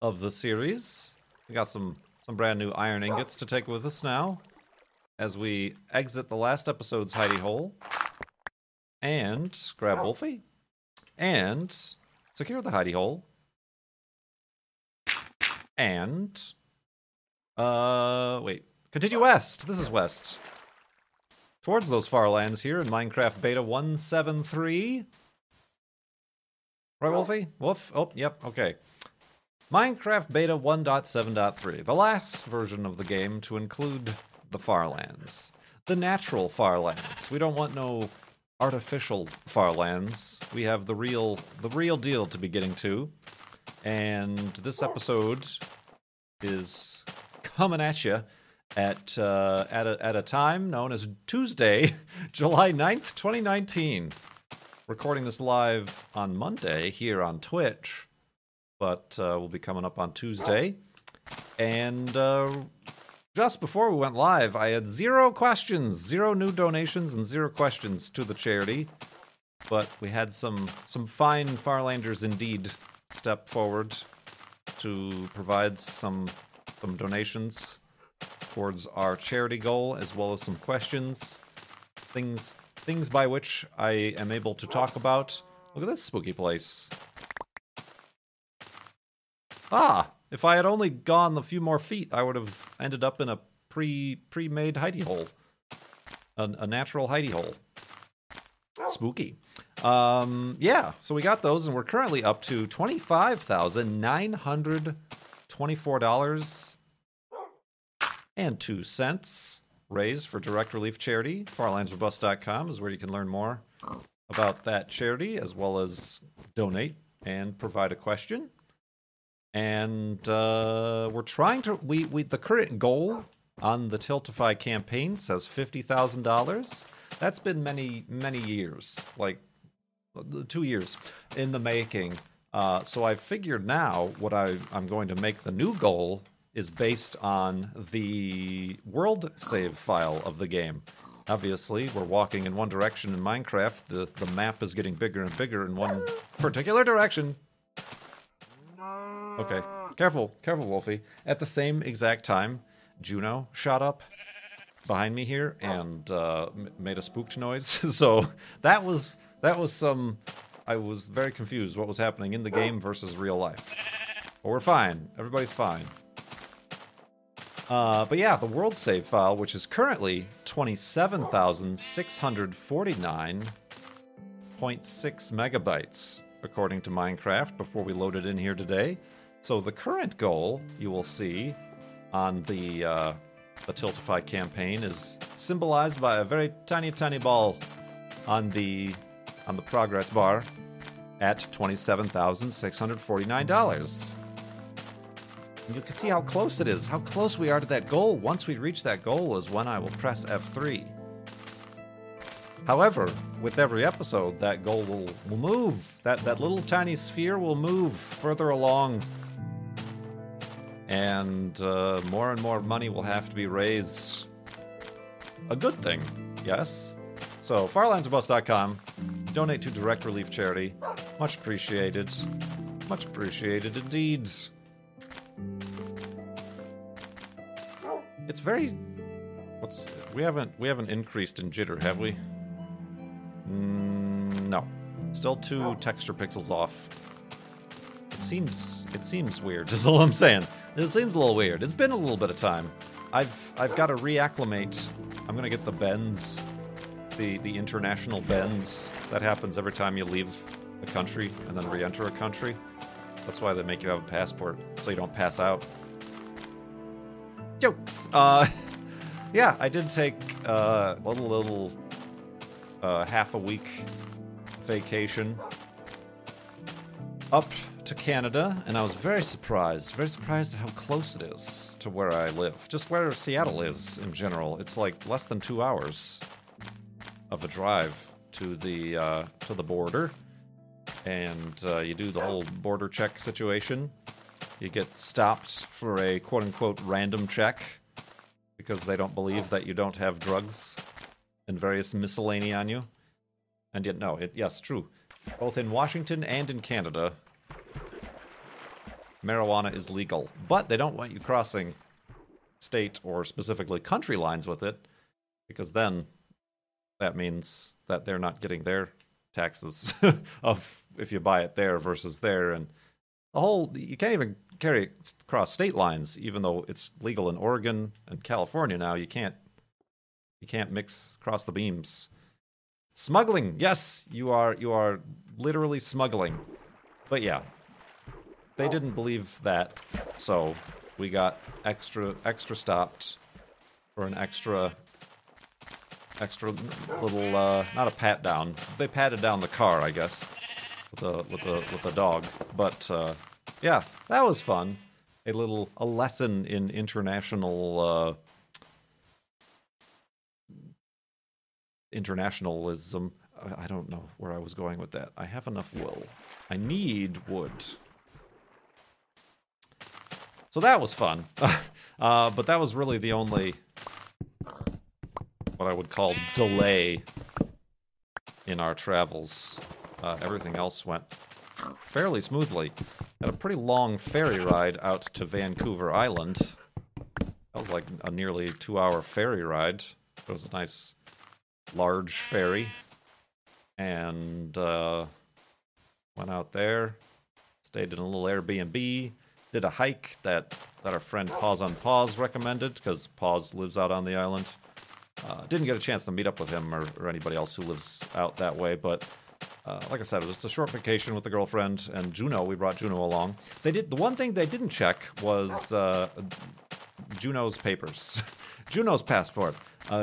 of the series. We got some brand new iron ingots to take with us now as we exit the last episode's hidey hole and grab Wolfie and secure the hidey hole and continue west. This is west towards those far lands here in Minecraft Beta 1.7.3. Right, Wolfie? Wolf? Oh, yep, okay. Minecraft Beta 1.7.3, the last version of the game to include the Far Lands. The natural Far Lands. We don't want no artificial Far Lands. We have the real deal to be getting to. And this episode is coming at you at a time known as Tuesday, July 9th, 2019. Recording this live on Monday here on Twitch, but we'll be coming up on Tuesday. And just before we went live, I had zero questions, zero new donations, and zero questions to the charity. But we had some fine Farlanders indeed step forward to provide some donations towards our charity goal, as well as some questions, things by which I am able to talk about. Look at this spooky place. Ah, if I had only gone a few more feet, I would have ended up in a pre-made hidey hole. A natural hidey hole. Spooky. Yeah, so we got those, and we're currently up to $25,924.02. Raised for Direct Relief Charity. FarlandsRobust.com is where you can learn more about that charity, as well as donate and provide a question. And we're trying to... the current goal on the Tiltify campaign says $50,000. That's been many, many years. Like, 2 years in the making. So I figured now what I'm going to make the new goal is based on the world save file of the game. Obviously, we're walking in one direction in Minecraft. The map is getting bigger and bigger in one particular direction. Okay, careful, Wolfie. At the same exact time, Juno shot up behind me here and made a spooked noise. So that was some... I was very confused what was happening in the game versus real life. But we're fine. Everybody's fine. But yeah, the world save file, which is currently 27,649.6 megabytes, according to Minecraft, before we loaded in here today. So the current goal, you will see on the Tiltify campaign, is symbolized by a very tiny ball on the progress bar at $27,649. You can see how close it is, how close we are to that goal. Once we reach that goal is when I will press F3. However, with every episode, that goal will move. That little tiny sphere will move further along. And more money will have to be raised. A good thing, yes. So, FarlandsRobust.com. Donate to Direct Relief Charity. Much appreciated. Much appreciated indeed. It's very... We haven't increased in jitter, have we? No. Still 2 texture pixels off. It seems weird, is all I'm saying. It seems a little weird. It's been a little bit of time. I've got to reacclimate. I'm gonna get the bends. The international bends. That happens every time you leave a country and then re-enter a country. That's why they make you have a passport, so you don't pass out. Jokes. Yeah, I did take a little half a week vacation up to Canada, and I was very surprised at how close it is to where I live. Just where Seattle is in general. It's like less than 2 hours of a drive to the border. And you do the whole border check situation. You get stopped for a quote-unquote random check because they don't believe that you don't have drugs and various miscellany on you. And yet, no, yes, true. Both in Washington and in Canada, marijuana is legal. But they don't want you crossing state or specifically country lines with it, because then that means that they're not getting their taxes of if you buy it there versus there. And the whole, you can't even carry it across state lines, even though it's legal in Oregon and California now. You can't mix across the beams. Smuggling, yes, you are literally smuggling. But yeah, they didn't believe that, so we got extra stopped for an extra little not a pat down. They patted down the car, I guess, with a dog. But yeah, that was fun. A lesson in internationalism. I don't know where I was going with that. I have enough wool. I need wood. So that was fun. But that was really the only, what I would call, delay in our travels. Everything else went fairly smoothly. Had a pretty long ferry ride out to Vancouver Island. That was like a nearly 2-hour ferry ride. It was a nice large ferry, and went out there, stayed in a little Airbnb, did a hike that our friend Paws on Paws recommended, because Paws lives out on the island. Didn't get a chance to meet up with him or anybody else who lives out that way, but like I said, it was just a short vacation with the girlfriend and Juno. We brought Juno along. The one thing they didn't check was Juno's papers. Juno's passport.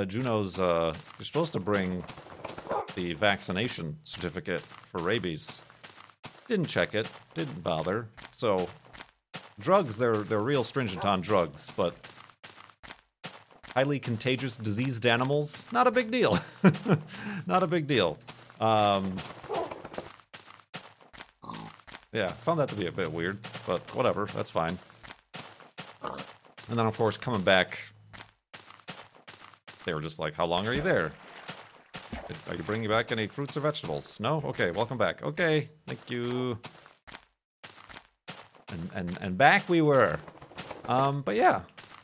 Juno's, you're supposed to bring the vaccination certificate for rabies. Didn't check it. Didn't bother. So, drugs, they're real stringent on drugs, but highly contagious diseased animals, not a big deal. Not a big deal. Yeah, found that to be a bit weird, but whatever, that's fine. And then, of course, coming back, they were just like, how long are you there? Are you bringing back any fruits or vegetables? No? Okay, welcome back. Okay, thank you. And back we were. But yeah,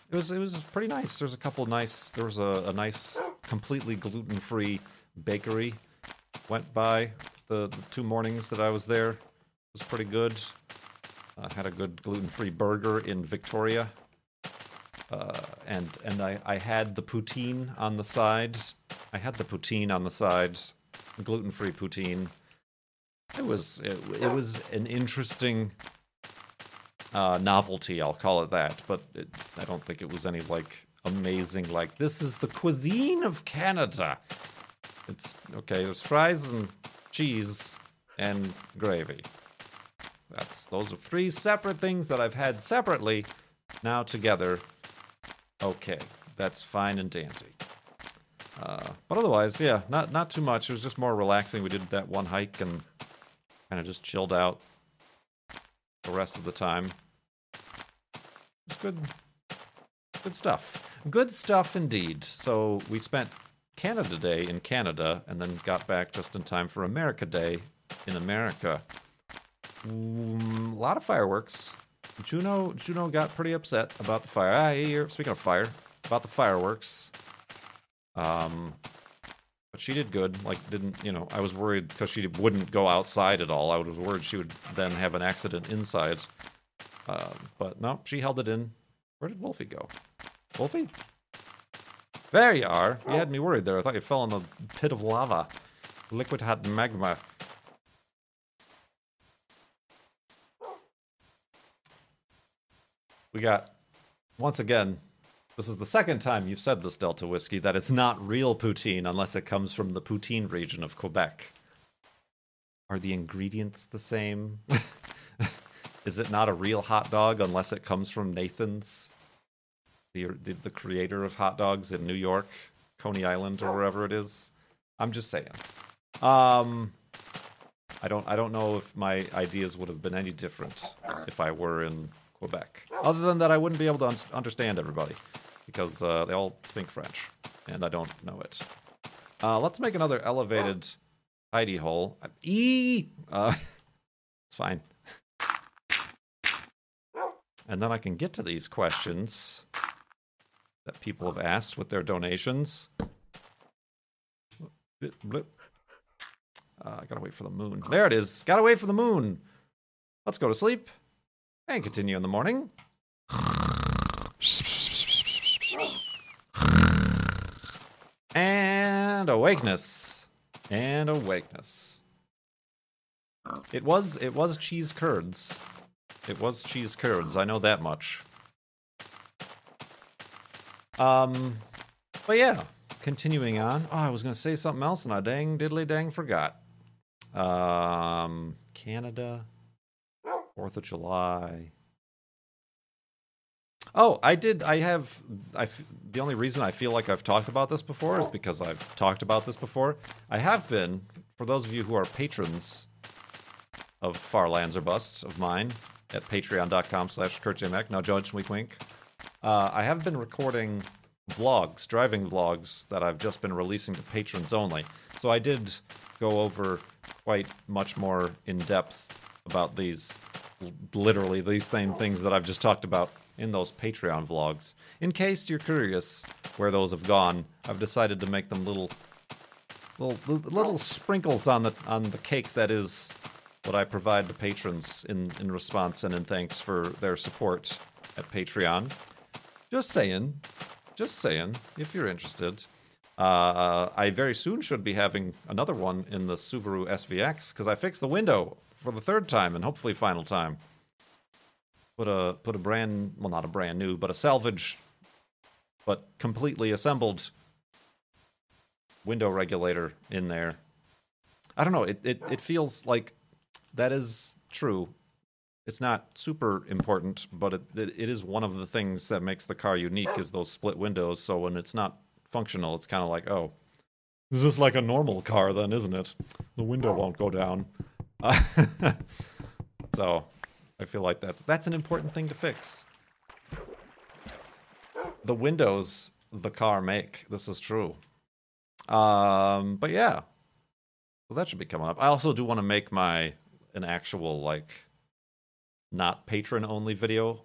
it was pretty nice. There's a couple nice, there was a nice completely gluten-free bakery went by the 2 mornings that I was there. It was pretty good. I had a good gluten-free burger in Victoria. And I had the poutine on the side. Gluten-free poutine. It was an interesting novelty, I'll call it that. But I don't think it was any like amazing. Like, this is the cuisine of Canada. It's okay. There's fries and cheese and gravy. Those are 3 separate things that I've had separately. Now together. Okay, that's fine and dandy. But otherwise, yeah, not too much. It was just more relaxing. We did that one hike and kind of just chilled out the rest of the time. It's good stuff. Good stuff indeed. So we spent Canada Day in Canada and then got back just in time for America Day in America. A lot of fireworks. Juno got pretty upset about the fire. Speaking of fire, about the fireworks. But she did good. Like, didn't, you know, I was worried because she wouldn't go outside at all. I was worried she would then have an accident inside. But no, she held it in. Where did Wolfie go? Wolfie? There you are. You had me worried there. I thought you fell in a pit of lava. Liquid hot magma. We got, once again, this is the second time you've said this, Delta Whiskey, that it's not real poutine unless it comes from the poutine region of Quebec. Are the ingredients the same? Is it not a real hot dog unless it comes from Nathan's, the creator of hot dogs in New York, Coney Island, or wherever it is? I'm just saying. I don't know if my ideas would have been any different if I were in Quebec. Other than that, I wouldn't be able to understand everybody because they all speak French, and I don't know it. Let's make another elevated hidey hole. It's fine. And then I can get to these questions that people have asked with their donations. I gotta wait for the moon. There it is. Gotta wait for the moon. Let's go to sleep and continue in the morning. And awakeness. And awakeness. It was cheese curds. It was cheese curds. I know that much. But yeah, continuing on. Oh, I was going to say something else, and I dang diddly dang forgot. Canada, 4th of July. Oh, the only reason I feel like I've talked about this before is because I've talked about this before. I have been, for those of you who are patrons of Far Lands or Bust of mine, at patreon.com/KurtJMac. Now, judge, wink, wink. I have been recording vlogs, driving vlogs, that I've just been releasing to patrons only. So I did go over quite much more in depth about these, literally these same things that I've just talked about in those Patreon vlogs. In case you're curious where those have gone, I've decided to make them little sprinkles on the cake that is what I provide to patrons in response and in thanks for their support at Patreon. Just saying, if you're interested. I very soon should be having another one in the Subaru SVX, because I fixed the window for the third time and hopefully final time. Put a brand, well, not a brand new, but a salvage, but completely assembled window regulator in there. I don't know, it feels like that is true. It's not super important, but it is one of the things that makes the car unique is those split windows. So when it's not functional, it's kind of like, oh, this is like a normal car then, isn't it? The window won't go down. So I feel like that's an important thing to fix. The windows the car make. This is true. But yeah. Well, that should be coming up. I also do want to make an actual, like, not patron-only video.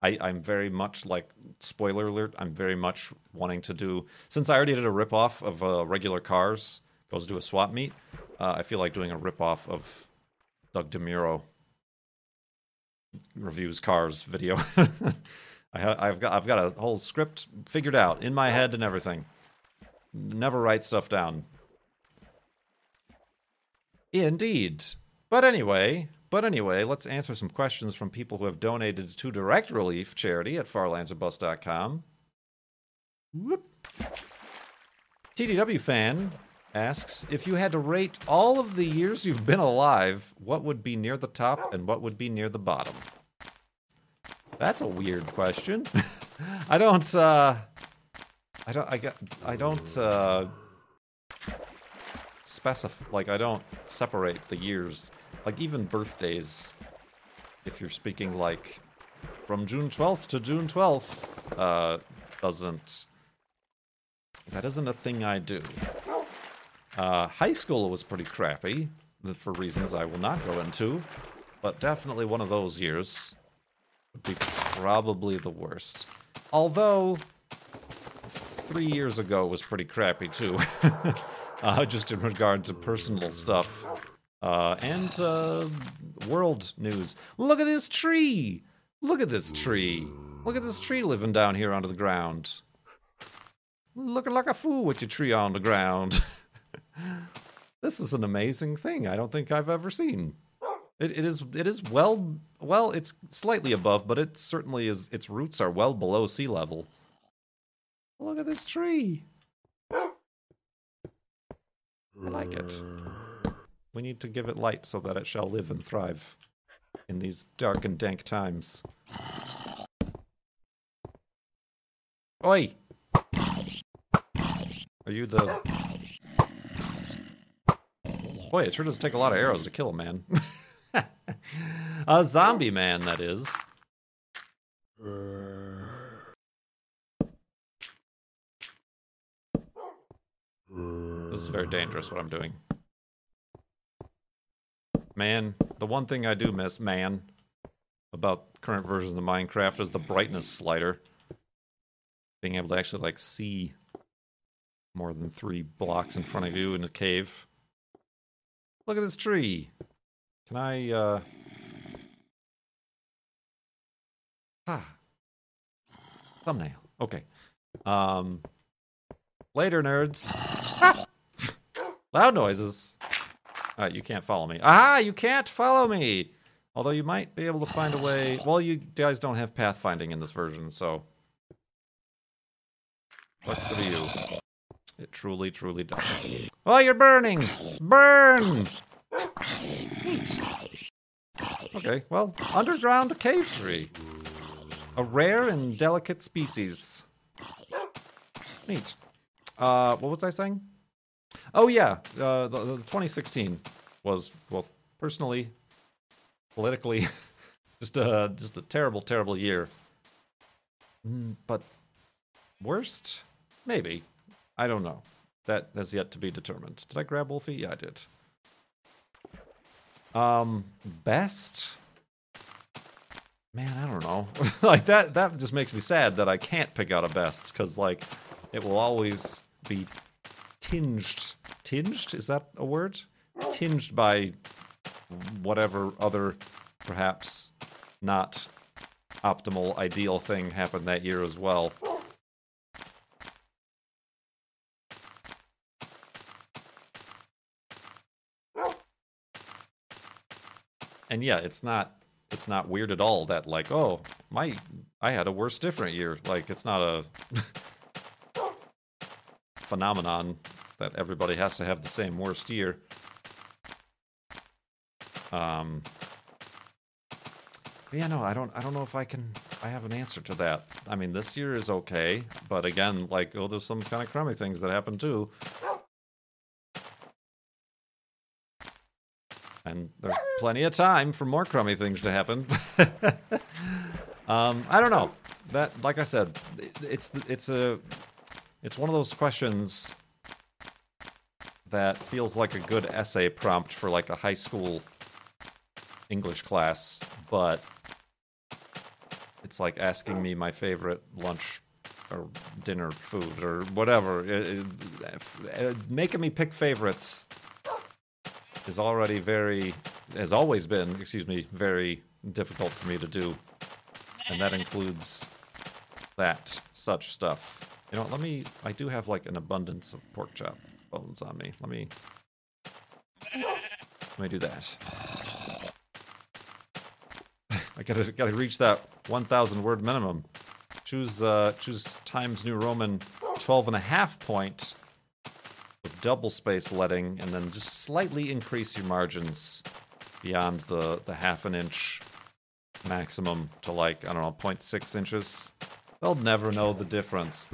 I'm very much, like, spoiler alert, I'm very much wanting to do... Since I already did a ripoff of Regular Cars Goes to a Swap Meet, I feel like doing a ripoff of Doug DeMuro Reviews Cars video. I've got a whole script figured out in my head and everything. Never write stuff down. Indeed. But anyway, let's answer some questions from people who have donated to Direct Relief charity at FarlandsRobust.com. TDW fan asks, if you had to rate all of the years you've been alive, what would be near the top and what would be near the bottom? That's a weird question. I don't separate the years. Like, even birthdays, if you're speaking, like, from June 12th to June 12th, that isn't a thing I do. High school was pretty crappy, for reasons I will not go into, but definitely one of those years would be probably the worst. Although, 3 years ago was pretty crappy, too. Just in regard to personal stuff and world news. Look at this tree living down here under the ground. Looking like a fool with your tree on the ground. This is an amazing thing. I don't think I've ever seen. It is well. It's slightly above, but it certainly is. Its roots are well below sea level. Look at this tree. I like it. We need to give it light so that it shall live and thrive. in these dark and dank times. Oi! Are you the... Boy, it sure does take a lot of arrows to kill a man. A zombie man, that is. This is very dangerous, what I'm doing. Man, the one thing I do miss, man, about current versions of Minecraft is the brightness slider. Being able to actually, like, see more than 3 blocks in front of you in a cave. Look at this tree. Can I, thumbnail. Okay. Later, nerds. Loud noises. Alright, you can't follow me. Aha! You can't follow me! Although you might be able to find a way... Well, you guys don't have pathfinding in this version, so... What's the view? It truly, truly does. Oh, you're burning! Burn! Neat. Okay, well, underground cave tree. A rare and delicate species. Neat. What was I saying? Oh yeah, the 2016 was, well, personally, politically, just a terrible, terrible year. But worst? Maybe. I don't know. That has yet to be determined. Did I grab Wolfie? Yeah, I did. Best? Man, I don't know. Like, that just makes me sad that I can't pick out a best, because, like, it will always be tinged. Tinged? Is that a word? Tinged by whatever other, perhaps, not optimal, ideal thing happened that year as well. And yeah, it's not weird at all that, like, oh, I had a worse different year. Like, it's not a phenomenon that everybody has to have the same worst year. Yeah, no, I don't know if I have an answer to that. I mean, this year is okay, but again, like, oh, there's some kind of crummy things that happen too. And there's plenty of time for more crummy things to happen. I don't know. That, like I said, it's one of those questions that feels like a good essay prompt for, like, a high school English class, but it's like asking me my favorite lunch or dinner food or whatever. Making me pick favorites has always been very difficult for me to do. And that includes such stuff. You know what, I do have, like, an abundance of pork chop bones on me. Let me do that. I gotta reach that 1,000 word minimum. Choose Times New Roman 12.5 point. Double space letting, and then just slightly increase your margins beyond the half an inch maximum to, like, I don't know, 0.6 inches. They'll never know the difference.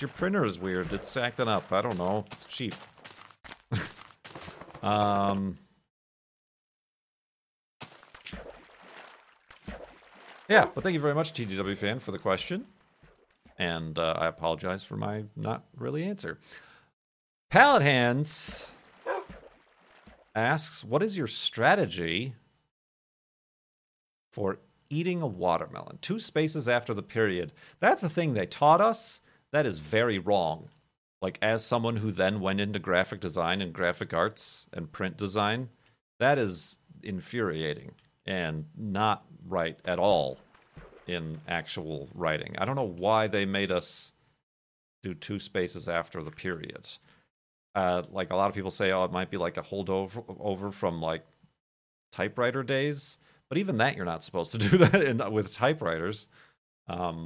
Your printer is weird. It's acting up. I don't know. It's cheap. Yeah, but thank you very much, TDW fan, for the question. And I apologize for my not really answer. Pallet Hands asks, what is your strategy for eating a watermelon 2 spaces after the period? That's a thing they taught us. That is very wrong. Like, as someone who then went into graphic design and graphic arts and print design, that is infuriating and not right at all in actual writing. I don't know why they made us do 2 spaces after the period. Like, a lot of people say, oh, it might be like a holdover from, like, typewriter days. But even that, you're not supposed to do that with typewriters. That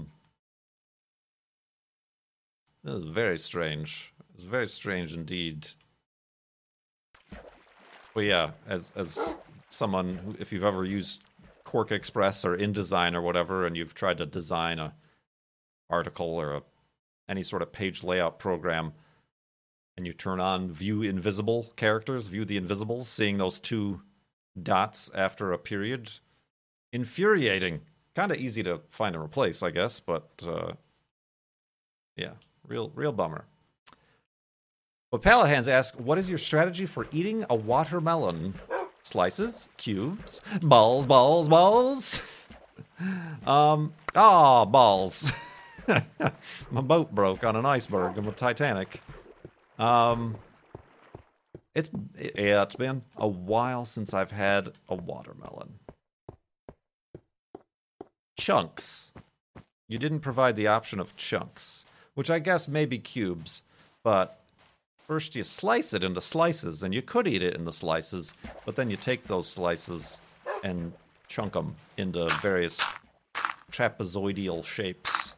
is very strange. It's very strange indeed. But yeah, as someone who, if you've ever used QuarkXPress or InDesign or whatever, and you've tried to design a article or a, any sort of page layout program, and you turn on view invisible characters, view the invisibles, seeing those two dots after a period, infuriating. Kind of easy to find and replace, I guess, but yeah, real bummer. But Pallet Hands asks, what is your strategy for eating a watermelon? Slices, cubes, balls. Balls. My boat broke on an iceberg on the Titanic. It's been a while since I've had a watermelon. Chunks. You didn't provide the option of chunks, which I guess may be cubes, but first you slice it into slices, and you could eat it in the slices, but then you take those slices and chunk them into various trapezoidal shapes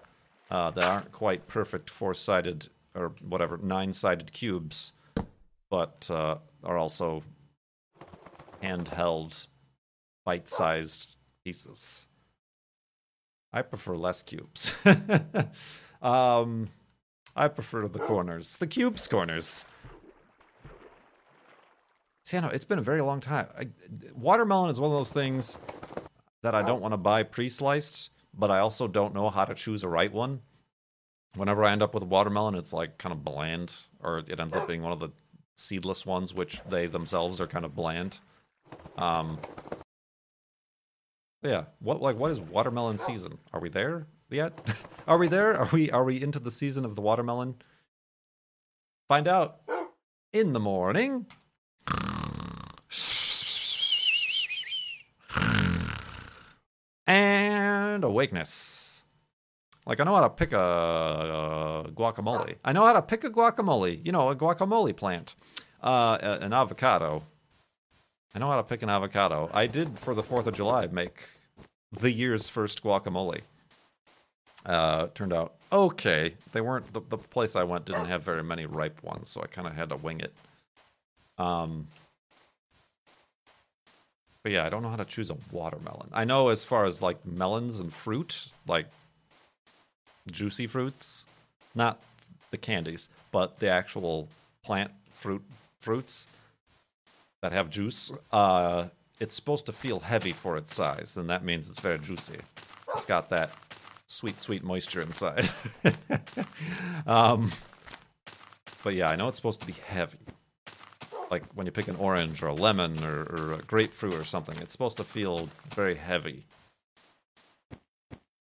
that aren't quite perfect four-sided or whatever, nine-sided cubes, but are also handheld, bite-sized pieces. I prefer less cubes. I prefer the corners. The cubes corners. See, I know, it's been a very long time. Watermelon is one of those things that I don't want to buy pre-sliced, but I also don't know how to choose a right one. Whenever I end up with a watermelon, it's like kind of bland, or it ends up being one of the seedless ones, which they themselves are kind of bland. Yeah, what is watermelon season? Are we there yet? Are we there? Are we into the season of the watermelon? Find out in the morning. And awakeness. Like, I know how to pick a guacamole. I know how to pick a guacamole. You know, a guacamole plant. An avocado. I know how to pick an avocado. I did, for the 4th of July, make the year's first guacamole. Turned out okay. They weren't the place I went didn't have very many ripe ones, so I kind of had to wing it. But yeah, I don't know how to choose a watermelon. I know as far as like melons and fruit, like juicy fruits, not the candies, but the actual plant fruits that have juice. It's supposed to feel heavy for its size, and that means it's very juicy. It's got that sweet moisture inside. But yeah, I know it's supposed to be heavy. Like when you pick an orange or a lemon or a grapefruit or something, it's supposed to feel very heavy.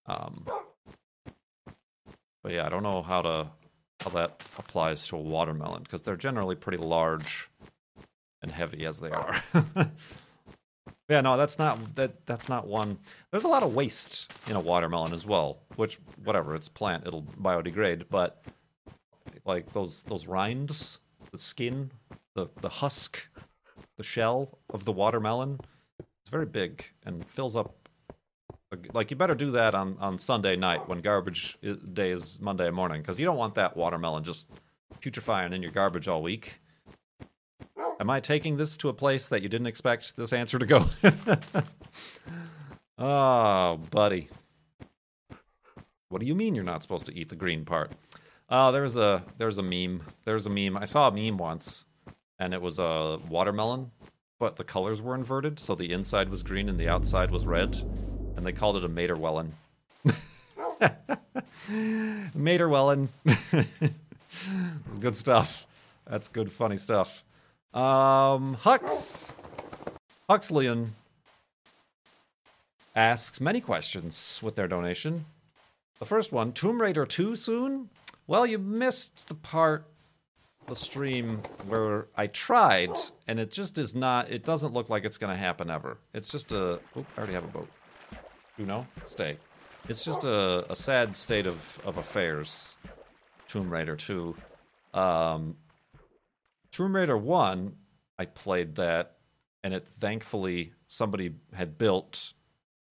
But yeah, I don't know how that applies to a watermelon, because they're generally pretty large and heavy as they are. Yeah, no, that's not one. There's a lot of waste in a watermelon as well, which, whatever, it's plant, it'll biodegrade, but like those rinds, the skin, the husk, the shell of the watermelon, it's very big and fills up. Like, you better do that on Sunday night when garbage day is Monday morning, because you don't want that watermelon just putrefying in your garbage all week. Am I taking this to a place that you didn't expect this answer to go? Oh, buddy. What do you mean you're not supposed to eat the green part? There's a meme. I saw a meme once, and it was a watermelon, but the colors were inverted, so the inside was green and the outside was red, and they called it a Materwellen. Materwellen. It's good stuff. That's good, funny stuff. Huxleyan asks many questions with their donation. The first one, Tomb Raider 2 soon? Well, you missed the part, the stream where I tried, and it just is not, it doesn't look like it's going to happen ever. It's just I already have a boat. You know, stay. It's just a sad state of affairs, Tomb Raider 2. Tomb Raider 1, I played that, and it thankfully somebody had built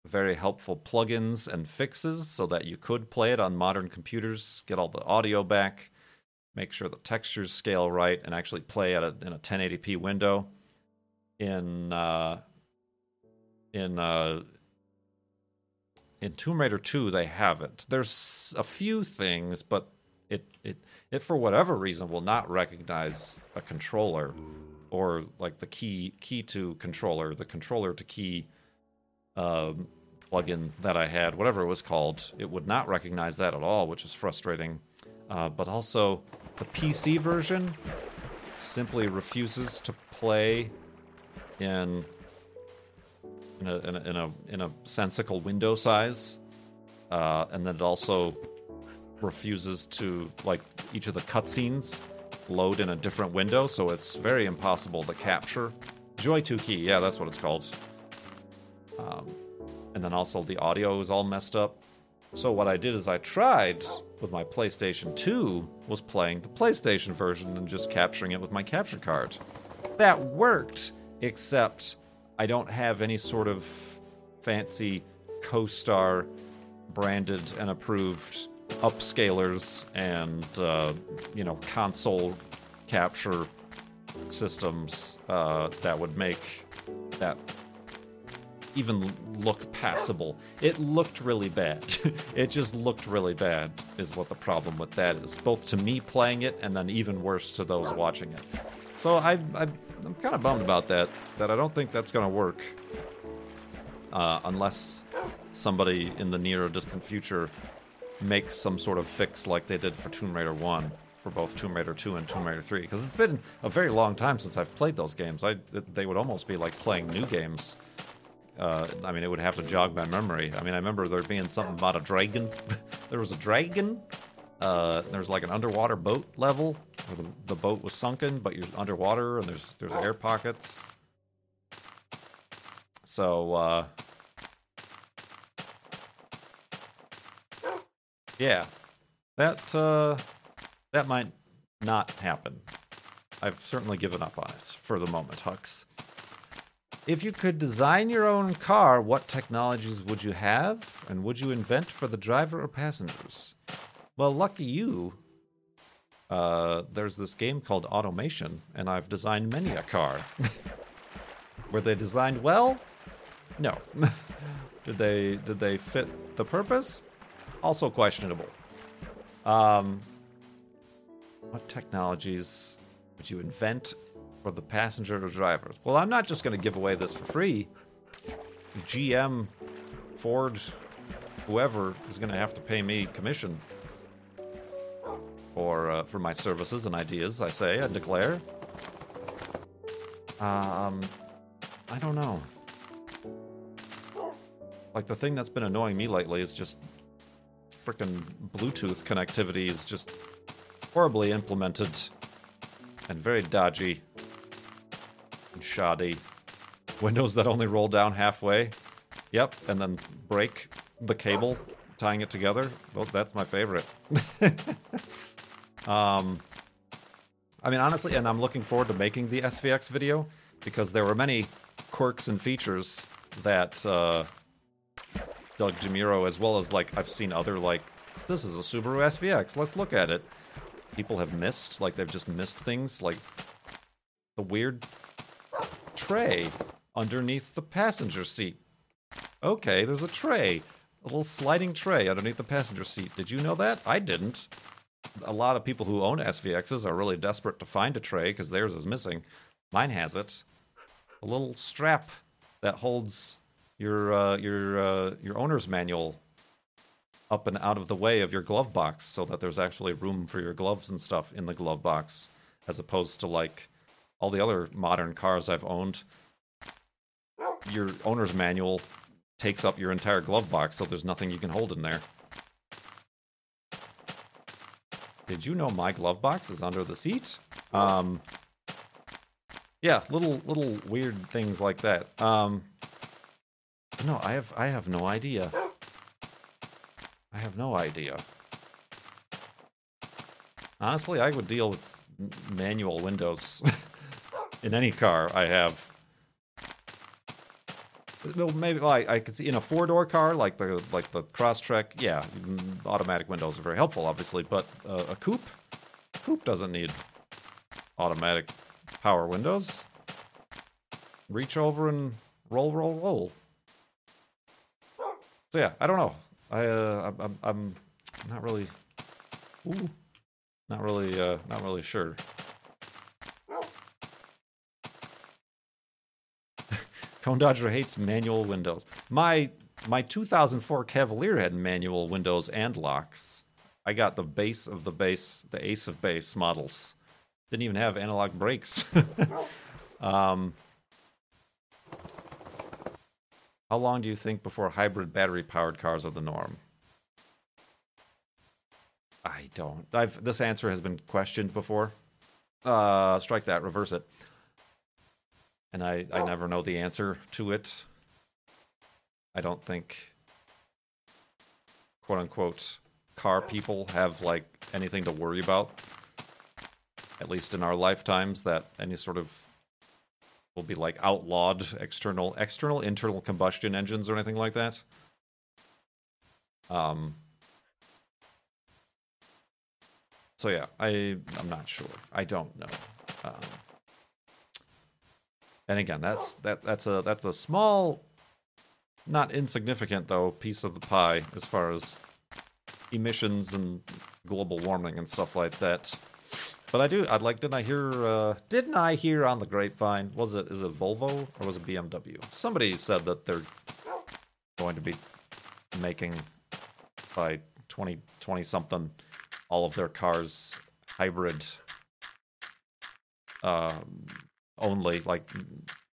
very helpful plugins and fixes so that you could play it on modern computers, get all the audio back, make sure the textures scale right, and actually play in a 1080p window. In in Tomb Raider 2, they haven't. There's a few things, but it for whatever reason will not recognize a controller or like the key to controller, the controller to key plugin that I had, whatever it was called. It would not recognize that at all, which is frustrating. But also the PC version simply refuses to play in a sensical window size, and then it also refuses to, like, each of the cutscenes load in a different window, so it's very impossible to capture. Joy2Key, yeah, that's what it's called. And then also the audio is all messed up. So what I did is I tried with my PlayStation 2 was playing the PlayStation version and just capturing it with my capture card. That worked, except I don't have any sort of fancy CoStar branded and approved upscalers and console capture systems that would make that even look passable. It looked really bad. It just looked really bad is what the problem with that is, both to me playing it and then even worse to those watching it. So I'm kind of bummed about that I don't think that's going to work unless somebody in the near or distant future makes some sort of fix like they did for Tomb Raider 1, for both Tomb Raider 2 and Tomb Raider 3, because it's been a very long time since I've played those games. They would almost be like playing new games. It would have to jog my memory. I remember there being something about a dragon. There was a dragon. There's like an underwater boat level where the boat was sunken, but you're underwater and there's air pockets. So, yeah, that might not happen. I've certainly given up on it for the moment, Hux. If you could design your own car, what technologies would you have, and would you invent for the driver or passengers? Well, lucky you, there's this game called Automation, and I've designed many a car. Were they designed well? No. Did they fit the purpose? Also questionable. What technologies would you invent for the passenger or drivers? Well, I'm not just going to give away this for free. GM, Ford, whoever is going to have to pay me commission for my services and ideas, I say and declare. I don't know. Like, the thing that's been annoying me lately is just freaking Bluetooth connectivity is just horribly implemented and very dodgy and shoddy. Windows that only roll down halfway. Yep, and then break the cable, tying it together. Well, that's my favorite. Honestly, and I'm looking forward to making the SVX video, because there were many quirks and features that Doug DeMuro, as well as, like, I've seen other, like, this is a Subaru SVX, let's look at it. People have missed, like, they've just missed things, like the weird tray underneath the passenger seat. Okay, there's a tray. A little sliding tray underneath the passenger seat. Did you know that? I didn't. A lot of people who own SVXs are really desperate to find a tray because theirs is missing. Mine has it. A little strap that holds your owner's manual up and out of the way of your glove box, so that there's actually room for your gloves and stuff in the glove box, as opposed to, like, all the other modern cars I've owned. Your owner's manual takes up your entire glove box, so there's nothing you can hold in there. Did you know my glove box is under the seat? Yeah, little weird things like that. No, I have no idea. I have no idea. Honestly, I would deal with manual windows in any car I have. Well, maybe I could see in a four-door car like the Crosstrek. Yeah, automatic windows are very helpful, obviously, but a coupe doesn't need automatic power windows. Reach over and roll. So yeah, I don't know. I'm not really, not really sure. Cone Dodger hates manual windows. My 2004 Cavalier had manual windows and locks. I got the base of the base, the ace of base models. Didn't even have analog brakes. How long do you think before hybrid battery-powered cars are the norm? I don't. This answer has been questioned before. Strike that. Reverse it. And I never know the answer to it. I don't think, quote-unquote, car people have, like, anything to worry about. At least in our lifetimes, that any sort of will be, like, outlawed internal combustion engines or anything like that. So, yeah, I'm not sure. I don't know. And again, that's a small, not insignificant though, piece of the pie as far as emissions and global warming and stuff like that. But didn't I hear on the grapevine, is it Volvo or was it BMW? Somebody said that they're going to be making by 2020 something all of their cars hybrid. Only like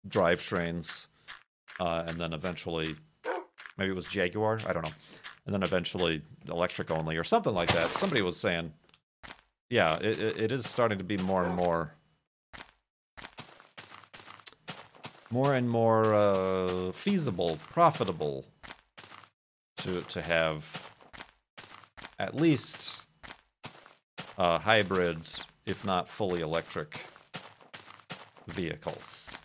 drivetrains, and then eventually, maybe it was Jaguar, I don't know, and then eventually electric only or something like that. Somebody was saying, yeah, it is starting to be more and more feasible, profitable to have at least hybrids, if not fully electric vehicles.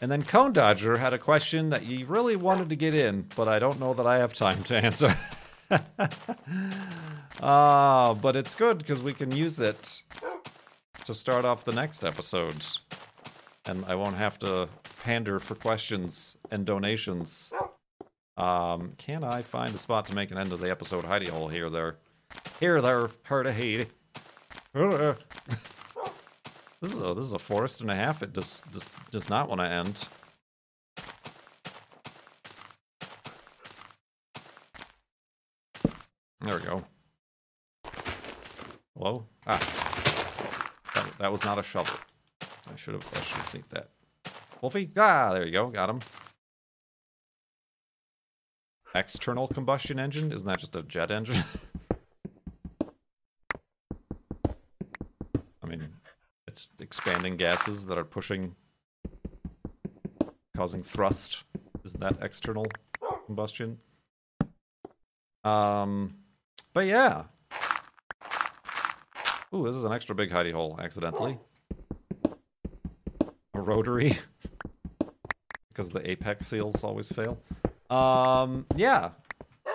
And then Cone Dodger had a question that you really wanted to get in, but I don't know that I have time to answer. But it's good because we can use it to start off the next episode, and I won't have to pander for questions and donations. Can I find a spot to make an end of the episode? Hidey hole here, there, hard to hate. This is a forest and a half. It just does not want to end. There we go. Hello? Ah. That was not a shovel. I should have questioned that. Wolfie? Ah, there you go. Got him. External combustion engine? Isn't that just a jet engine? I mean, expanding gases that are causing thrust. Isn't that external combustion? But yeah. Ooh, this is an extra big hidey hole, accidentally. A rotary. Because the apex seals always fail. Yeah.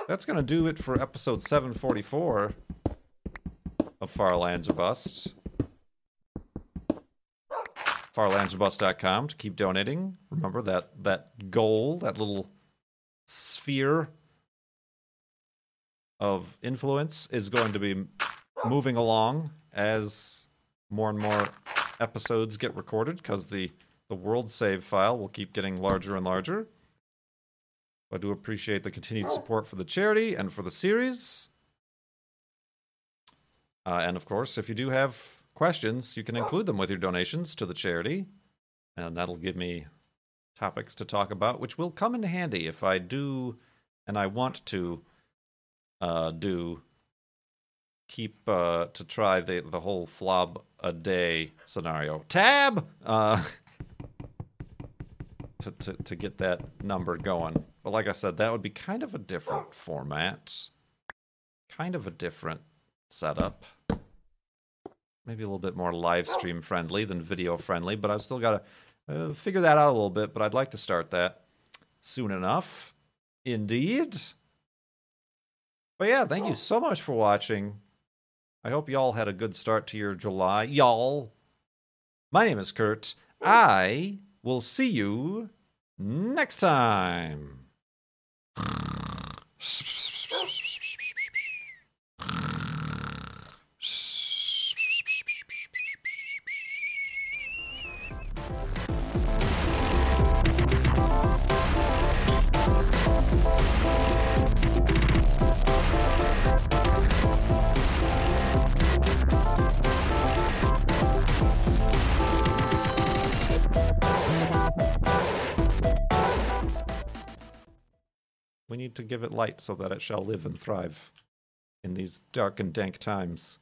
That's gonna do it for episode 744 of Far Lands or Bust. FarlandsRobust.com to keep donating. Remember that goal, that little sphere of influence is going to be moving along as more and more episodes get recorded, because the world save file will keep getting larger and larger. I do appreciate the continued support for the charity and for the series. And of course, if you do have questions, you can include them with your donations to the charity, and that'll give me topics to talk about, which will come in handy if I do, and I want to to try the whole flob a day scenario tab to get that number going. But like I said, that would be kind of a different format, kind of a different setup. Maybe a little bit more live stream friendly than video friendly, but I've still got to figure that out a little bit, but I'd like to start that soon enough. Indeed. But yeah, thank you so much for watching. I hope y'all had a good start to your July. Y'all, my name is Kurt. I will see you next time. We need to give it light so that it shall live and thrive in these dark and dank times.